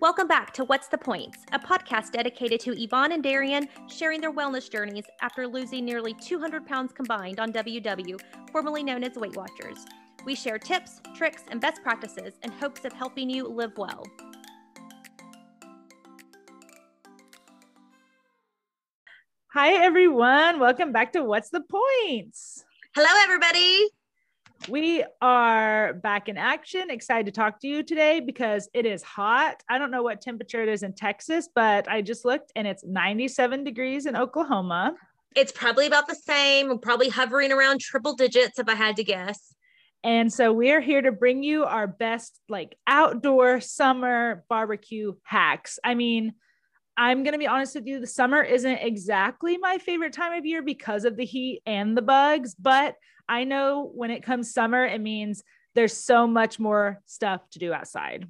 Welcome back to What's the Points, a podcast dedicated to Yvonne and Darian sharing their wellness journeys after losing nearly 200 pounds combined on WW, formerly known as Weight Watchers. We share tips, tricks, and best practices in hopes of helping you live well. Hi, everyone. Welcome back to What's the Points. Hello, everybody. We are back in action. Excited to talk to you today because it is hot. I don't know what temperature it is in Texas, but I just looked and it's 97 degrees in Oklahoma. It's probably about the same. I'm probably hovering around triple digits if I had to guess. And so we're here to bring you our best like outdoor summer barbecue hacks. I mean, I'm going to be honest with you. The summer isn't exactly my favorite time of year because of the heat and the bugs, but I know when it comes summer, it means there's so much more stuff to do outside.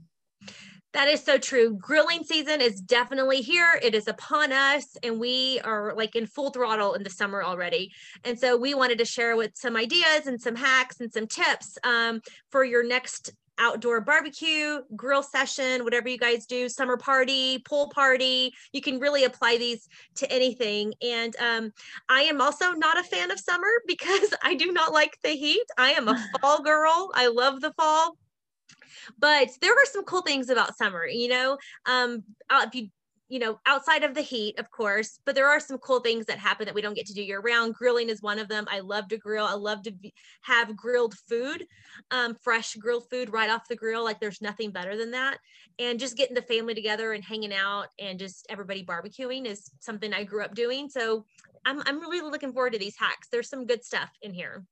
That is so true. Grilling season is definitely here. It is upon us and we are like in full throttle in the summer already. And so we wanted to share with some ideas and some hacks and some tips for your next outdoor barbecue, grill session, whatever you guys do, summer party, pool party. You can really apply these to anything. And I am also not a fan of summer because I do not like the heat. I am a fall girl. I love the fall. But there are some cool things about summer, you know, outside of the heat, of course, but there are some cool things that happen that we don't get to do year round. Grilling is one of them. I love to grill. I love to have grilled food, fresh grilled food right off the grill. Like there's nothing better than that. And just getting the family together and hanging out and just everybody barbecuing is something I grew up doing. So I'm really looking forward to these hacks. There's some good stuff in here.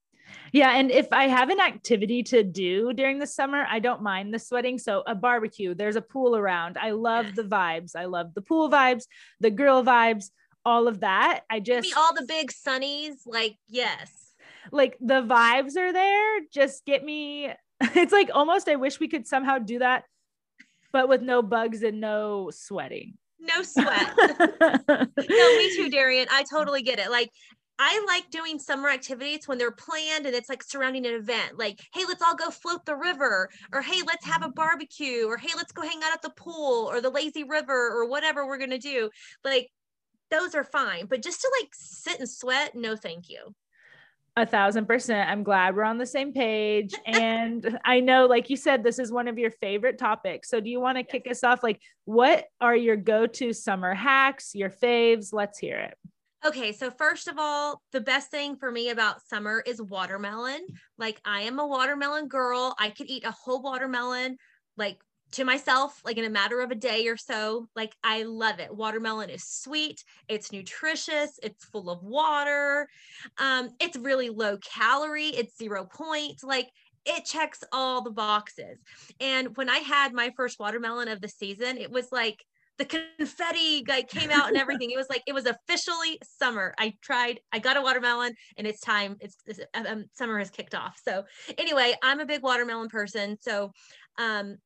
Yeah. And if I have an activity to do during the summer, I don't mind the sweating. So a barbecue, there's a pool around. I love the vibes. I love the pool vibes, the grill vibes, all of that. I just all the big sunnies. Like, yes. Like the vibes are there. Just get me. It's like almost, I wish we could somehow do that, but with no bugs and no sweating. No sweat. No, me too, Darian. I totally get it. Like, I like doing summer activities when they're planned and it's like surrounding an event, like, hey, let's all go float the river, or hey, let's have a barbecue, or hey, let's go hang out at the pool or the lazy river or whatever we're going to do. Like those are fine, but just to like sit and sweat. No, thank you. 1,000%. I'm glad we're on the same page. And I know, like you said, this is one of your favorite topics. So do you want to kick us off? Like, what are your go-to summer hacks, your faves? Let's hear it. Okay. So first of all, the best thing for me about summer is watermelon. Like I am a watermelon girl. I could eat a whole watermelon, like to myself, like in a matter of a day or so. Like I love it. Watermelon is sweet. It's nutritious. It's full of water. It's really low calorie. It's 0 point. Like it checks all the boxes. And when I had my first watermelon of the season, it was like, the confetti like came out and everything. It was like, it was officially summer. I got a watermelon and it's time. Summer has kicked off. So anyway, I'm a big watermelon person. So I'm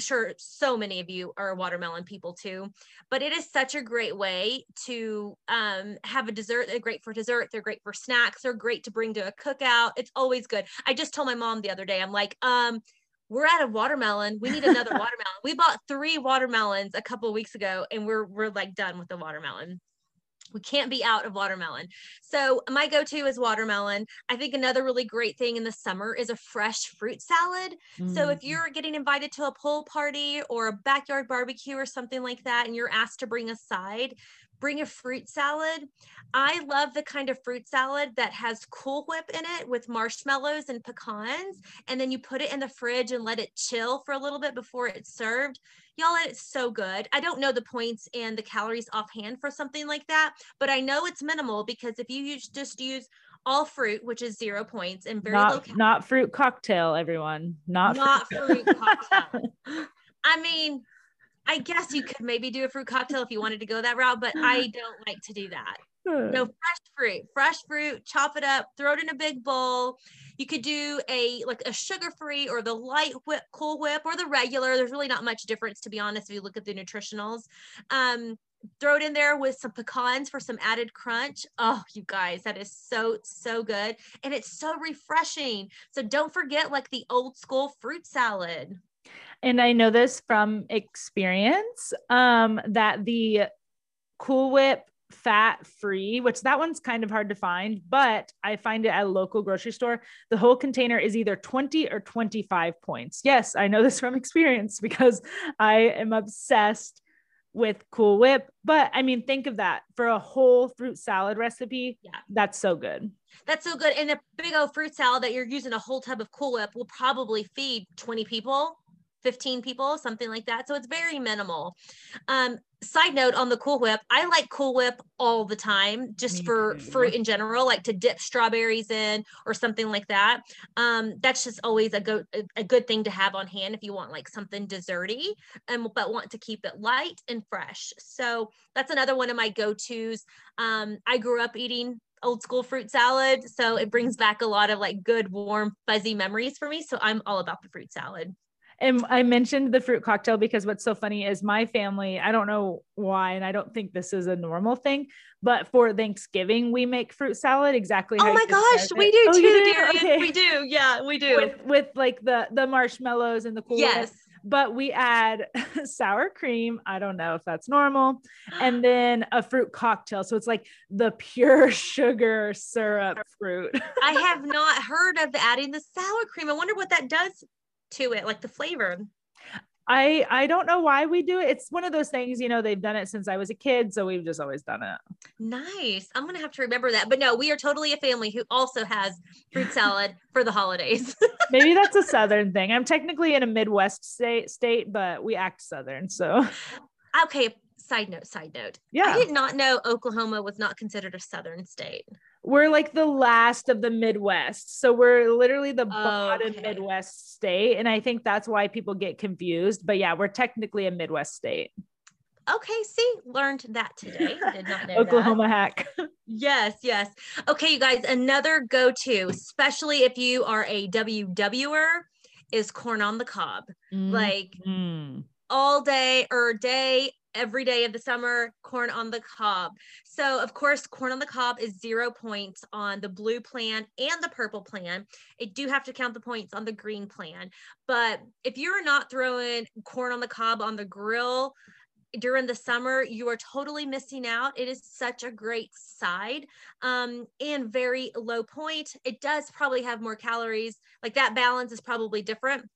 sure so many of you are watermelon people too, but it is such a great way to have a dessert. They're great for dessert. They're great for snacks. They're great to bring to a cookout. It's always good. I just told my mom the other day, I'm like, we're out of watermelon. We need another watermelon. We bought 3 watermelons a couple of weeks ago and we're like done with the watermelon. We can't be out of watermelon. So my go-to is watermelon. I think another really great thing in the summer is a fresh fruit salad. Mm. So if you're getting invited to a pool party or a backyard barbecue or something like that, and you're asked to bring a side, bring a fruit salad. I love the kind of fruit salad that has Cool Whip in it with marshmallows and pecans. And then you put it in the fridge and let it chill for a little bit before it's served. Y'all, it's so good. I don't know the points and the calories offhand for something like that, but I know it's minimal because if you use all fruit, which is 0 points and very low calories. Not fruit cocktail, everyone. Not fruit cocktail. I mean, I guess you could maybe do a fruit cocktail if you wanted to go that route, but I don't like to do that. No, fresh fruit, chop it up, throw it in a big bowl. You could do a sugar-free or the light whip, Cool Whip or the regular. There's really not much difference, to be honest, if you look at the nutritionals. Throw it in there with some pecans for some added crunch. Oh, you guys, that is so, so good. And it's so refreshing. So don't forget like the old school fruit salad. And I know this from experience, that the Cool Whip fat free, which that one's kind of hard to find, but I find it at a local grocery store. The whole container is either 20 or 25 points. Yes, I know this from experience because I am obsessed with Cool Whip, but I mean, think of that for a whole fruit salad recipe. Yeah. That's so good. That's so good. And a big old fruit salad that you're using a whole tub of Cool Whip will probably feed 20 people, 15 people, something like that. So it's very minimal. Side note on the Cool Whip, I like Cool Whip all the time, just for fruit in general, like to dip strawberries in or something like that. That's just always a good thing to have on hand if you want like something desserty, but want to keep it light and fresh. So that's another one of my go-tos. I grew up eating old school fruit salad, so it brings back a lot of like good, warm, fuzzy memories for me. So I'm all about the fruit salad. And I mentioned the fruit cocktail because what's so funny is my family, I don't know why, and I don't think this is a normal thing, but for Thanksgiving, we make fruit salad exactly. Oh my gosh, we do too, Darren. We do. Yeah, we do. With like the marshmallows and the Cool Whip. Yes. But we add sour cream. I don't know if that's normal. And then a fruit cocktail. So it's like the pure sugar syrup fruit. I have not heard of adding the sour cream. I wonder what that does to it, like the flavor. I don't know why we do it. It's one of those things, you know, they've done it since I was a kid, so we've just always done it. Nice. I'm going to have to remember that, but no, we are totally a family who also has fruit salad for the holidays. Maybe that's a Southern thing. I'm technically in a Midwest state, but we act Southern. So, okay. Side note. Yeah. I did not know Oklahoma was not considered a Southern state. We're like the last of the Midwest. So we're literally the bottom Midwest state. And I think that's why people get confused, but yeah, we're technically a Midwest state. Okay. See, learned that today. Did not know Oklahoma that. Hack. Yes. Yes. Okay. You guys, another go-to, especially if you are a WWer, is corn on the cob. All day or day, every day of the summer, corn on the cob. So of course, corn on the cob is 0 points on the blue plan and the purple plan. I do have to count the points on the green plan. But if you're not throwing corn on the cob on the grill during the summer, you are totally missing out. It is such a great side, and very low point. It does probably have more calories. Like that balance is probably different.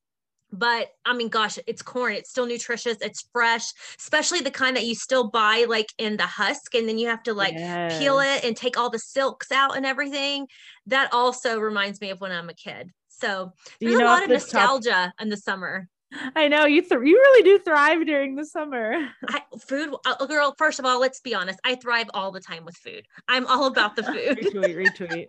But I mean, gosh, it's corn. It's still nutritious. It's fresh, especially the kind that you still buy like in the husk. And then you have to like peel it and take all the silks out and everything. That also reminds me of when I'm a kid. So there's a lot of nostalgia in the summer. I know you really do thrive during the summer. Girl, first of all, let's be honest. I thrive all the time with food. I'm all about the food. retweet.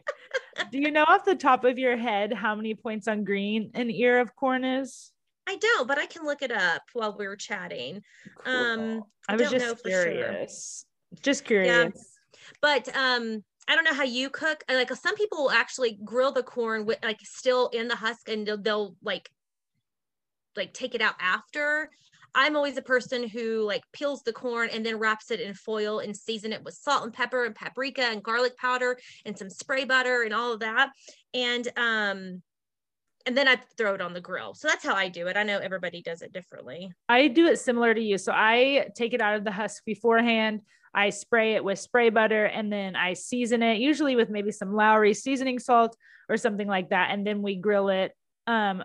Do you know off the top of your head how many points on green an ear of corn is? I don't, but I can look it up while we were chatting. Cool. I was just curious. Sure. Just curious. Yeah. But I don't know how you cook. Like some people will actually grill the corn with like still in the husk, and they'll like take it out after. I'm always a person who like peels the corn and then wraps it in foil and season it with salt and pepper and paprika and garlic powder and some spray butter and all of that. And then I throw it on the grill. So that's how I do it. I know everybody does it differently. I do it similar to you. So I take it out of the husk beforehand. I spray it with spray butter and then I season it usually with maybe some Lowry seasoning salt or something like that. And then we grill it.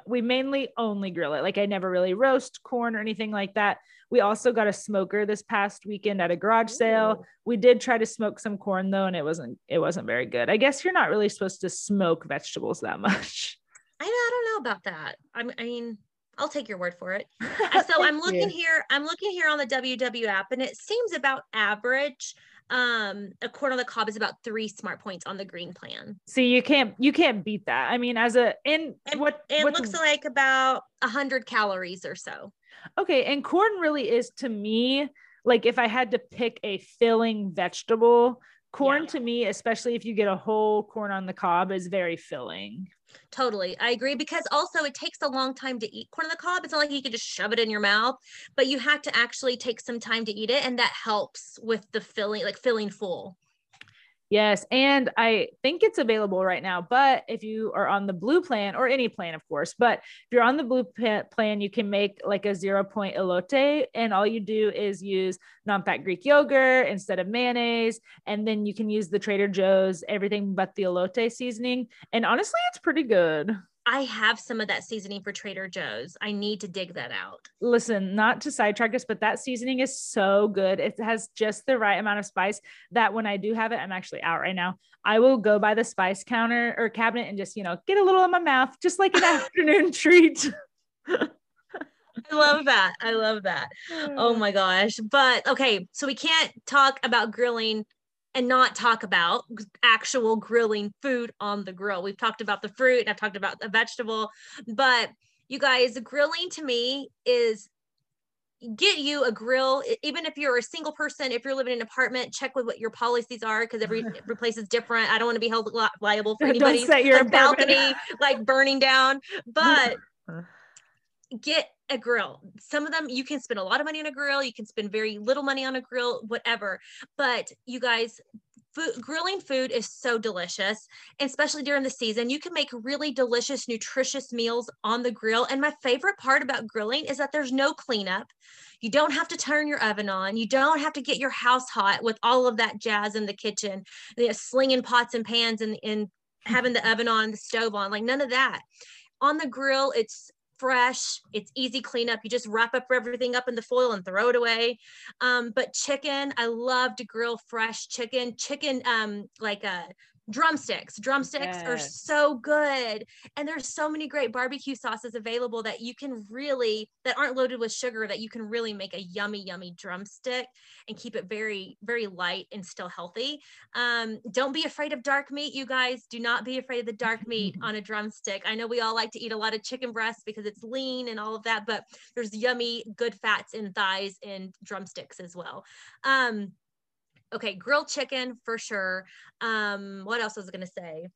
We mainly only grill it. Like I never really roast corn or anything like that. We also got a smoker this past weekend at a garage sale. We did try to smoke some corn though, and it wasn't very good. I guess you're not really supposed to smoke vegetables that much. I don't know about that. I mean, I'll take your word for it. So I'm looking here on the WW app, and it seems about average. A corn on the cob is about 3 smart points on the green plan. See, you can't beat that. I mean, it looks like about 100 calories or so. Okay. And corn really is, to me, like if I had to pick a filling vegetable, corn to me, especially if you get a whole corn on the cob, is very filling. Totally. I agree. Because also it takes a long time to eat corn on the cob. It's not like you can just shove it in your mouth, but you have to actually take some time to eat it. And that helps with the filling, like filling full. Yes. And I think it's available right now, but if you are on the blue plan or any plan, of course, but if you're on the blue plan, you can make like a 0 point elote, and all you do is use non-fat Greek yogurt instead of mayonnaise. And then you can use the Trader Joe's, everything but the elote seasoning. And honestly, it's pretty good. I have some of that seasoning for Trader Joe's. I need to dig that out. Listen, not to sidetrack us, but that seasoning is so good. It has just the right amount of spice that when I do have it, I'm actually out right now, I will go by the spice counter or cabinet and just, you know, get a little in my mouth, just like an afternoon treat. I love that. I love that. Oh my gosh. But okay. So we can't talk about grilling and not talk about actual grilling food on the grill. We've talked about the fruit and I've talked about the vegetable, but you guys, grilling to me is get you a grill. Even if you're a single person, if you're living in an apartment, check with what your policies are, because every place is different. I don't want to be held liable for anybody's balcony like burning down, but get a grill. Some of them, you can spend a lot of money on a grill. You can spend very little money on a grill, whatever. But you guys, grilling food is so delicious, especially during the season. You can make really delicious, nutritious meals on the grill. And my favorite part about grilling is that there's no cleanup. You don't have to turn your oven on. You don't have to get your house hot with all of that jazz in the kitchen, slinging pots and pans and having the oven on, the stove on, like none of that. On the grill, it's fresh. It's easy cleanup. You just wrap up everything up in the foil and throw it away. But chicken, I love to grill fresh chicken, like drumsticks. Yes. Are so good. And there's so many great barbecue sauces available that you can really, that aren't loaded with sugar, that you can really make a yummy, yummy drumstick and keep it very, very light and still healthy. Don't be afraid of dark meat. You guys, do not be afraid of the dark meat on a drumstick. I know we all like to eat a lot of chicken breasts because it's lean and all of that, but there's yummy, good fats in thighs and drumsticks as well. Okay, grilled chicken for sure. What else was I going to say?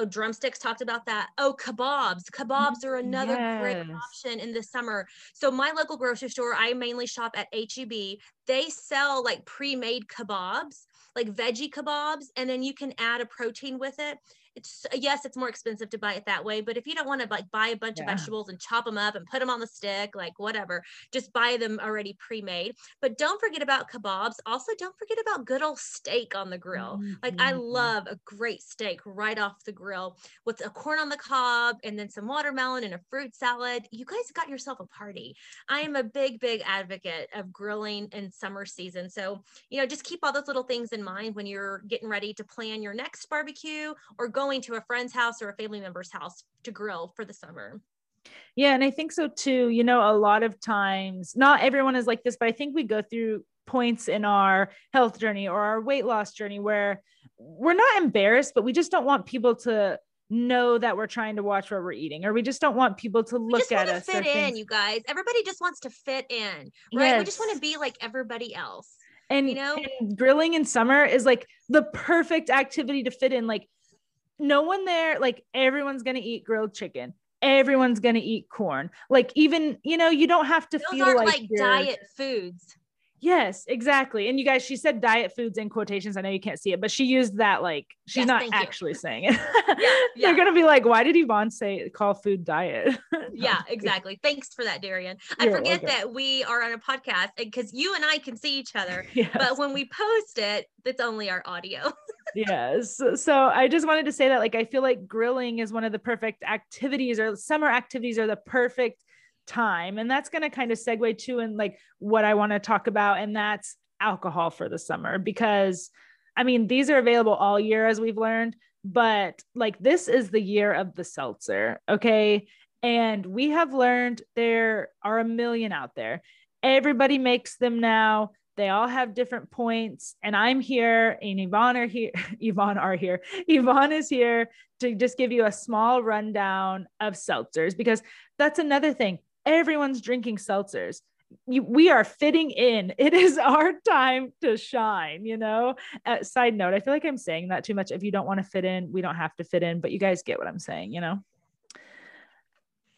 Oh, drumsticks, talked about that. Oh, kebabs. Kebabs are another great option in the summer. So my local grocery store, I mainly shop at HEB. They sell like pre-made kebabs, like veggie kebabs, and then you can add a protein with it. Yes, it's more expensive to buy it that way, but if you don't want to like buy a bunch of vegetables and chop them up and put them on the stick, like whatever, just buy them already pre-made. But don't forget about kebabs. Also, don't forget about good old steak on the grill. Like I love a great steak right off the grill with a corn on the cob and then some watermelon and a fruit salad. You guys got yourself a party. I am a big, big advocate of grilling in summer season. So, you know, just keep all those little things in mind when you're getting ready to plan your next barbecue or going to a friend's house or a family member's house to grill for the summer. Yeah. And I think so too, you know, a lot of times, not everyone is like this, but I think we go through points in our health journey or our weight loss journey where we're not embarrassed, but we just don't want people to know that we're trying to watch what we're eating, or we just don't want people to look at us. Fit in, you guys, everybody just wants to fit in, right? Yes. We just want to be like everybody else. And, you know, and grilling in summer is like the perfect activity to fit in. Like, no one there, like everyone's going to eat grilled chicken. Everyone's going to eat corn. Like even, you know, you don't have to feel like diet foods. Yes, exactly. And you guys, she said diet foods in quotations. I know you can't see it, but she used that. Like she's not actually saying it. They're going to be like, why did Yvonne call food diet? Yeah, exactly. Thanks for that, Darian. I forget that we are on a podcast because you and I can see each other, but when we post it, it's only our audio. Yes. So I just wanted to say that, like, I feel like grilling is one of the perfect activities, or summer activities are the perfect time. And that's going to kind of segue to, and like what I want to talk about, and that's alcohol for the summer, because I mean, these are available all year as we've learned, but like this is the year of the seltzer. Okay. And we have learned there are a million out there. Everybody makes them now. They all have different points, and I'm here and Yvonne is here to just give you a small rundown of seltzers, because that's another thing. Everyone's drinking seltzers. We are fitting in. It is our time to shine, you know. Side note, I feel like I'm saying that too much. If you don't want to fit in, we don't have to fit in, but you guys get what I'm saying, you know?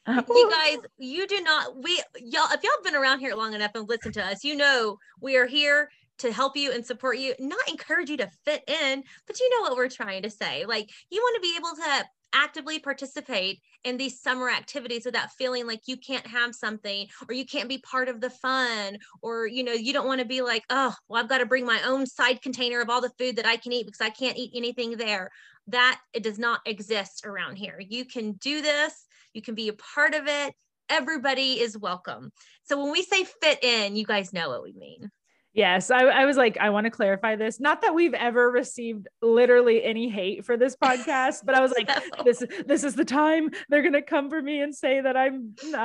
You guys, y'all, if y'all have been around here long enough and listened to us, you know, we are here to help you and support you, not encourage you to fit in, but you know what we're trying to say. Like, you want to be able to actively participate in these summer activities without feeling like you can't have something, or you can't be part of the fun, or, you know, you don't want to be like, oh, well, I've got to bring my own side container of all the food that I can eat because I can't eat anything there. That it does not exist around here. You can do this. You can be a part of it. Everybody is welcome. So when we say fit in, you guys know what we mean. Yes. I was like, I want to clarify this. Not that we've ever received literally any hate for this podcast, but I was like, no. This is the time they're going to come for me and say that I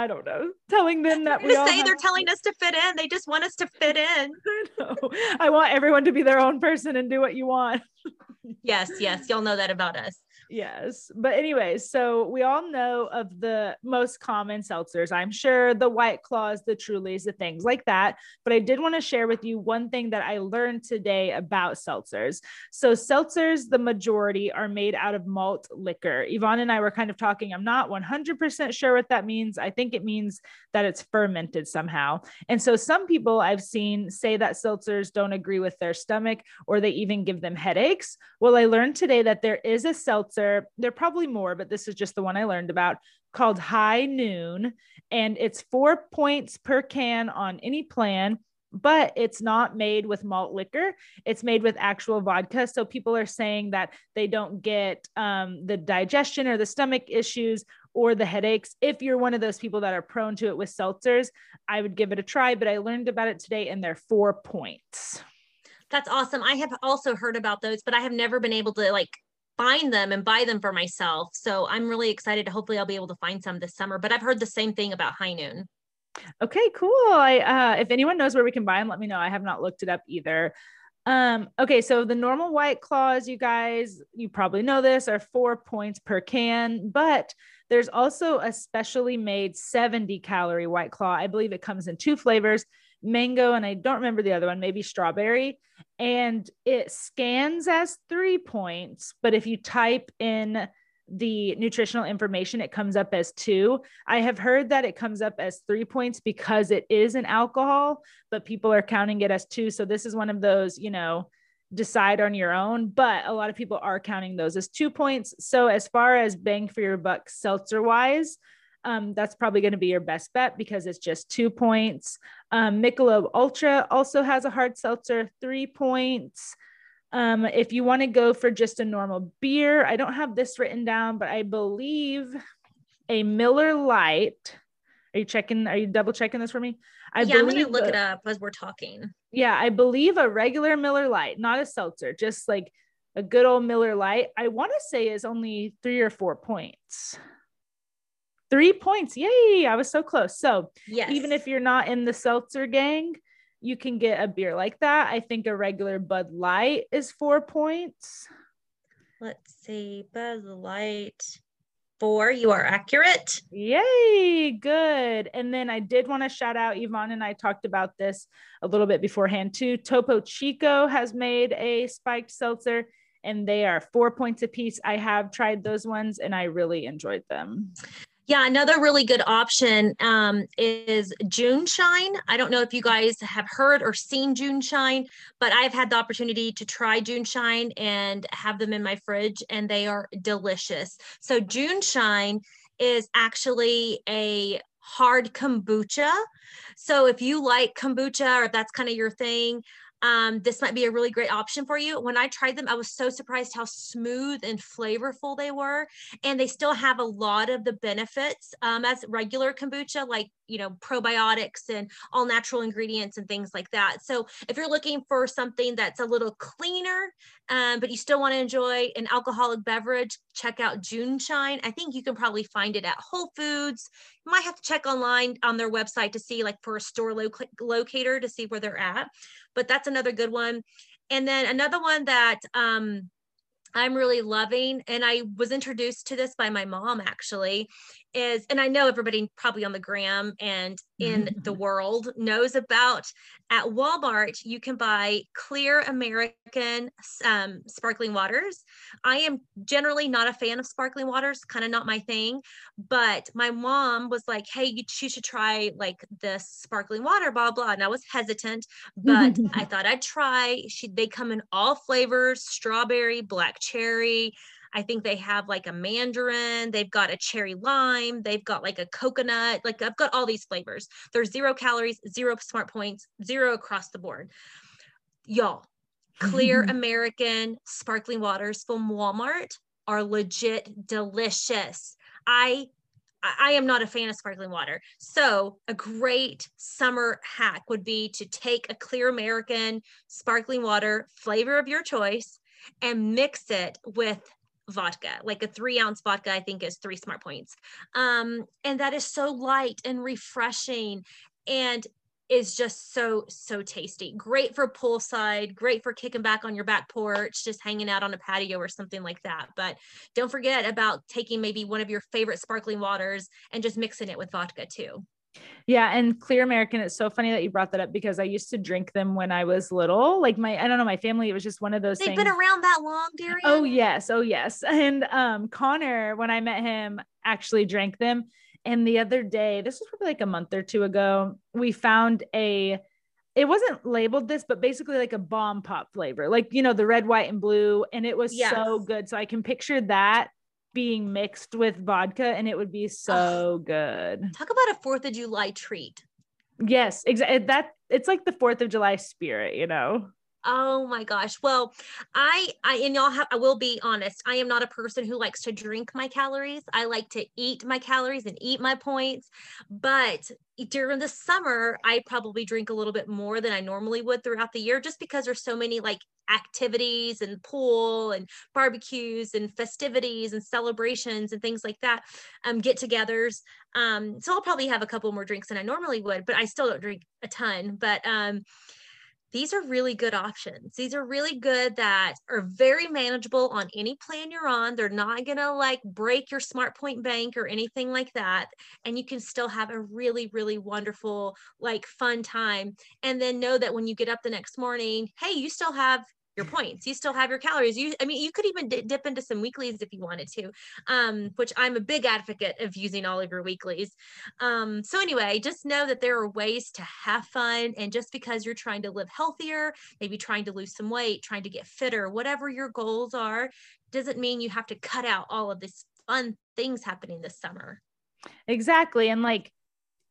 don't know, telling them that we all say they're telling us to fit in. They just want us to fit in. I want everyone to be their own person and do what you want. Yes. Yes. Y'all know that about us. Yes. But anyway, so we all know of the most common seltzers. I'm sure the White Claws, the Trulies, the things like that. But I did want to share with you one thing that I learned today about seltzers. So seltzers, the majority are made out of malt liquor. Yvonne and I were kind of talking. I'm not 100% sure what that means. I think it means that it's fermented somehow. And so some people I've seen say that seltzers don't agree with their stomach, or they even give them headaches. Well, I learned today that there is a seltzer. There are probably more, but this is just the one I learned about, called High Noon, and it's 4 points per can on any plan, but it's not made with malt liquor. It's made with actual vodka. So people are saying that they don't get the digestion or the stomach issues or the headaches. If you're one of those people that are prone to it with seltzers, I would give it a try, but I learned about it today, and they're 4 points. That's awesome. I have also heard about those, but I have never been able to like find them and buy them for myself. So I'm really excited. Hopefully I'll be able to find some this summer, but I've heard the same thing about High Noon. Okay, cool. If anyone knows where we can buy them, let me know. I have not looked it up either. Okay. So the normal White Claws, you guys, you probably know this, are 4 points per can, but there's also a specially made 70 calorie White Claw. I believe it comes in 2 flavors, mango, and I don't remember the other one, maybe strawberry. And it scans as 3 points, but if you type in the nutritional information, it comes up as 2. I have heard that it comes up as 3 points because it is an alcohol, but people are counting it as 2. So this is one of those, you know, decide on your own, but a lot of people are counting those as 2 points. So as far as bang for your buck seltzer wise, that's probably going to be your best bet because it's just 2 points. Michelob Ultra also has a hard seltzer, 3 points. If you want to go for just a normal beer, I don't have this written down, but I believe a Miller Lite. Are you checking? Are you double checking this for me? I'm going to look it up as we're talking. Yeah, I believe a regular Miller Lite, not a seltzer, just like a good old Miller Lite, I want to say is only 3 or 4 points. 3 points. Yay. I was so close. So yes, even if you're not in the seltzer gang, you can get a beer like that. I think a regular Bud Light is 4 points. Let's see. Bud Light 4. You are accurate. Yay. Good. And then I did want to shout out, Yvonne and I talked about this a little bit beforehand too. Topo Chico has made a spiked seltzer, and they are 4 points a piece. I have tried those ones and I really enjoyed them. Yeah, another really good option is Juneshine. I don't know if you guys have heard or seen Juneshine, but I've had the opportunity to try Juneshine and have them in my fridge, and they are delicious. So Juneshine is actually a hard kombucha. So if you like kombucha, or if that's kind of your thing, this might be a really great option for you. When I tried them, I was so surprised how smooth and flavorful they were. And they still have a lot of the benefits as regular kombucha, like, you know, probiotics and all natural ingredients and things like that. So if you're looking for something that's a little cleaner, but you still want to enjoy an alcoholic beverage, check out Juneshine. I think you can probably find it at Whole Foods. You might have to check online on their website to see, like, for a store locator to see where they're at, but that's another good one. And then another one that I'm really loving, and I was introduced to this by my mom actually, is, and I know everybody probably on the gram and in the world knows about, at Walmart, you can buy Clear American sparkling waters. I am generally not a fan of sparkling waters, kind of not my thing, but my mom was like, hey, you should try like this sparkling water, blah, blah. And I was hesitant, but I thought I'd try. They come in all flavors, strawberry, black cherry. I think they have like a mandarin. They've got a cherry lime. They've got like a coconut. Like I've got all these flavors. There's 0 calories, 0 smart points, 0 across the board. Y'all, Clear American sparkling waters from Walmart are legit delicious. I am not a fan of sparkling water. So a great summer hack would be to take a Clear American sparkling water, flavor of your choice, and mix it with vodka, like a 3-ounce vodka, I think is 3 smart points. And that is so light and refreshing and is just so, so tasty. Great for poolside, great for kicking back on your back porch, just hanging out on a patio or something like that. But don't forget about taking maybe one of your favorite sparkling waters and just mixing it with vodka too. Yeah. And Clear American, it's so funny that you brought that up because I used to drink them when I was little, like I don't know, my family, it was just one of those things. They've been around that long, Darian? Oh yes. Oh yes. And, Connor, when I met him, actually drank them. And the other day, this was probably like a month or two ago, we found it wasn't labeled this, but basically like a bomb pop flavor, like, you know, the red, white, and blue. And it was so good. So I can picture that being mixed with vodka and it would be so good. Talk about a 4th of July treat. Yes, exactly. It's like the 4th of July spirit, you know? Oh my gosh. Well, I will be honest. I am not a person who likes to drink my calories. I like to eat my calories and eat my points, but during the summer, I probably drink a little bit more than I normally would throughout the year, just because there's so many like activities and pool and barbecues and festivities and celebrations and things like that, get-togethers. So I'll probably have a couple more drinks than I normally would, but I still don't drink a ton, but, these are really good options. These are really good that are very manageable on any plan you're on. They're not going to like break your smart point bank or anything like that. And you can still have a really, really wonderful, like fun time. And then know that when you get up the next morning, hey, you still have your points. You still have your calories. You could even dip into some weeklies if you wanted to, which I'm a big advocate of using all of your weeklies. So anyway, just know that there are ways to have fun. And just because you're trying to live healthier, maybe trying to lose some weight, trying to get fitter, whatever your goals are, doesn't mean you have to cut out all of these fun things happening this summer. Exactly. And like,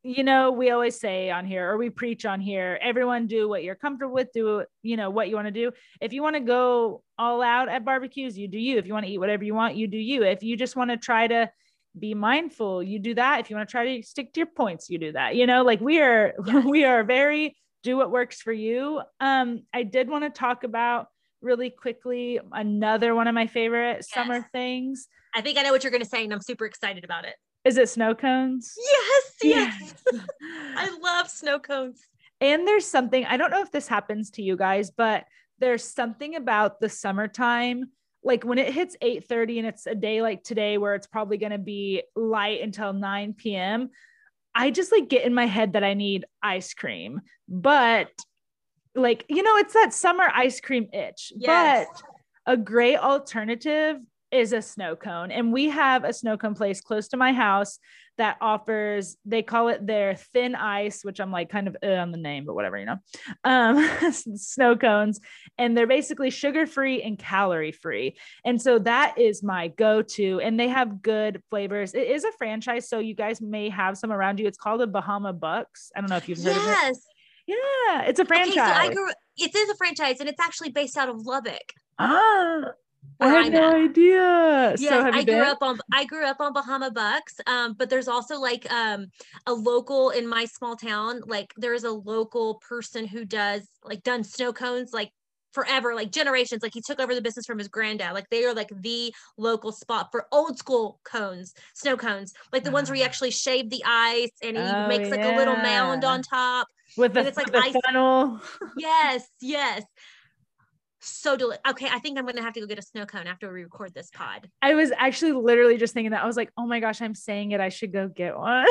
you know, we always say on here, or we preach on here, everyone do what you're comfortable with, do, you know, what you want to do. If you want to go all out at barbecues, you do you. If you want to eat whatever you want, you do you. If you just want to try to be mindful, you do that. If you want to try to stick to your points, you do that. You know, like we are very do what works for you. I did want to talk about really quickly another one of my favorite summer things. I think I know what you're going to say and I'm super excited about it. Is it snow cones? Yes. I love snow cones. And there's something, I don't know if this happens to you guys, but there's something about the summertime, like when it hits 8:30 and it's a day like today where it's probably going to be light until 9 p.m. I just like get in my head that I need ice cream, but like, you know, it's that summer ice cream itch, but a great alternative is a snow cone. And we have a snow cone place close to my house that offers, they call it their thin ice, which I'm like kind of on the name, but whatever, you know, snow cones. And they're basically sugar-free and calorie-free. And so that is my go-to, and they have good flavors. It is a franchise, so you guys may have some around you. It's called the Bahama Bucks. I don't know if you've heard of it. Yeah. It's a franchise. Okay, so it is a franchise and it's actually based out of Lubbock. I had no idea. Yeah, so I grew up on Bahama Bucks, but there's also like a local in my small town. Like there's a local person who does like done snow cones like forever, like generations. Like he took over the business from his granddad. Like they are like the local spot for old school cones, snow cones, like the ones where you actually shave the ice and he makes like a little mound on top with the funnel. Yes. so delicious. Okay, I think I'm going to have to go get a snow cone after we record this pod. I was actually literally just thinking that. I was like, oh my gosh, I'm saying it. I should go get one.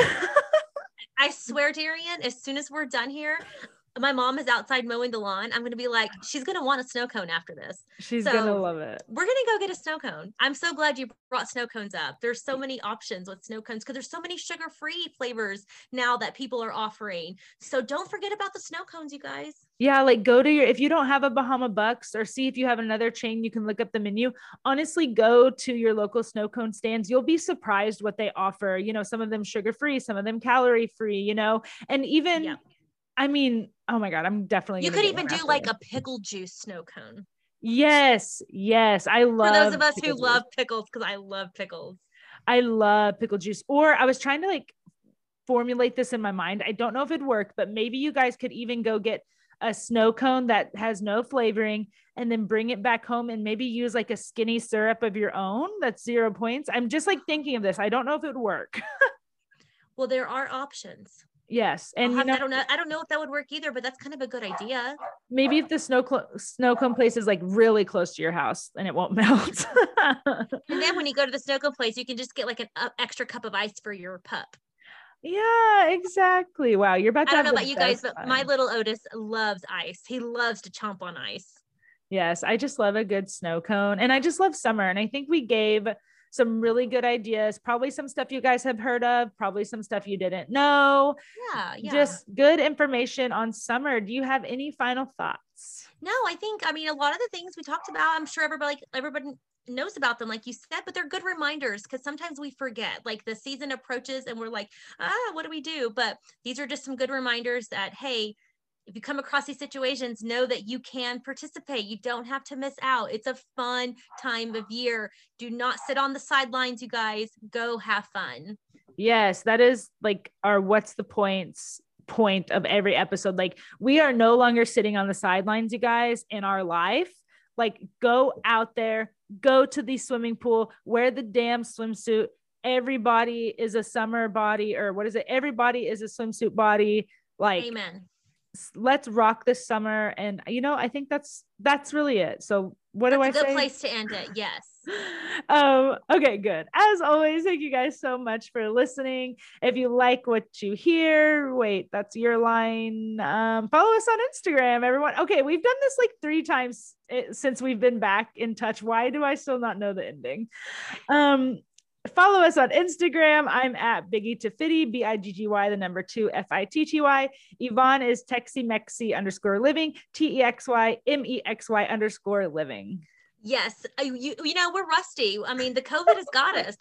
I swear, Darian, as soon as we're done here, my mom is outside mowing the lawn. I'm going to be like, she's going to want a snow cone after this. She's going to love it. We're going to go get a snow cone. I'm so glad you brought snow cones up. There's so many options with snow cones because there's so many sugar-free flavors now that people are offering. So don't forget about the snow cones, you guys. Yeah. Like go to your, if you don't have a Bahama Bucks or see if you have another chain, you can look up the menu. Honestly, go to your local snow cone stands. You'll be surprised what they offer. You know, some of them sugar-free, some of them calorie-free, you know, and even I mean, oh my God, I'm definitely. You could even do like a pickle juice snow cone. Yes. Yes. I love. For those of us who love pickles, because I love pickles. I love pickle juice. Or I was trying to like formulate this in my mind. I don't know if it'd work, but maybe you guys could even go get a snow cone that has no flavoring and then bring it back home and maybe use like a skinny syrup of your own. That's 0 points. I'm just like thinking of this. I don't know if it would work. Well, there are options. Yes. And you know, I don't know if that would work either, but that's kind of a good idea. Maybe if the snow cone place is like really close to your house and it won't melt. And then when you go to the snow cone place, you can just get like an extra cup of ice for your pup. Yeah, exactly. Wow. You're about to I don't know about you guys, but my little Otis loves ice. He loves to chomp on ice. Yes. I just love a good snow cone and I just love summer. And I think we gave some really good ideas, probably some stuff you guys have heard of, probably some stuff you didn't know. Yeah. Just good information on summer. Do you have any final thoughts? No, I mean, a lot of the things we talked about, I'm sure everybody knows about them, like you said, but they're good reminders because sometimes we forget, like the season approaches and we're like, what do we do? But these are just some good reminders that, hey, if you come across these situations, know that you can participate. You don't have to miss out. It's a fun time of year. Do not sit on the sidelines, you guys. Go have fun. Yes, that is like our what's the points point of every episode. Like we are no longer sitting on the sidelines, you guys, in our life. Like go out there, go to the swimming pool, wear the damn swimsuit. Everybody is a summer body, or what is it? Everybody is a swimsuit body. Like, amen. Let's rock this summer. And, you know, I think that's really it. So what do I say? That's a good place to end it. Yes. Okay, good. As always, thank you guys so much for listening. If you like what you hear, wait, that's your line. Follow us on Instagram, everyone. Okay. We've done this like 3 times since we've been back in touch. Why do I still not know the ending? Follow us on Instagram. I'm at BiggieToFitty, BIGGY, the number 2, FITTY. Yvonne is TexyMexy _living, TEXYMEXY _living. Yes. You know, we're rusty. I mean, the COVID has got us.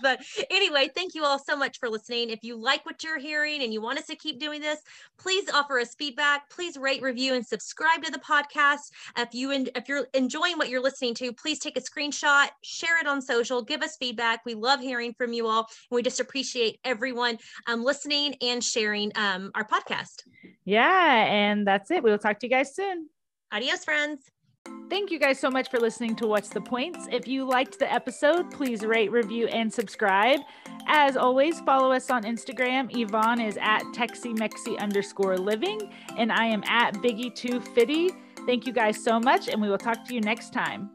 But anyway, thank you all so much for listening. If you like what you're hearing and you want us to keep doing this, please offer us feedback. Please rate, review, and subscribe to the podcast. If you're enjoying what you're listening to, please take a screenshot, share it on social, give us feedback. We love hearing from you all. And we just appreciate everyone listening and sharing our podcast. Yeah. And that's it. We will talk to you guys soon. Adios, friends. Thank you guys so much for listening to What's the Points. If you liked the episode, please rate, review, and subscribe. As always, follow us on Instagram. Yvonne is at TexyMexy _living, and I am at BiggieToFitty. Thank you guys so much, and we will talk to you next time.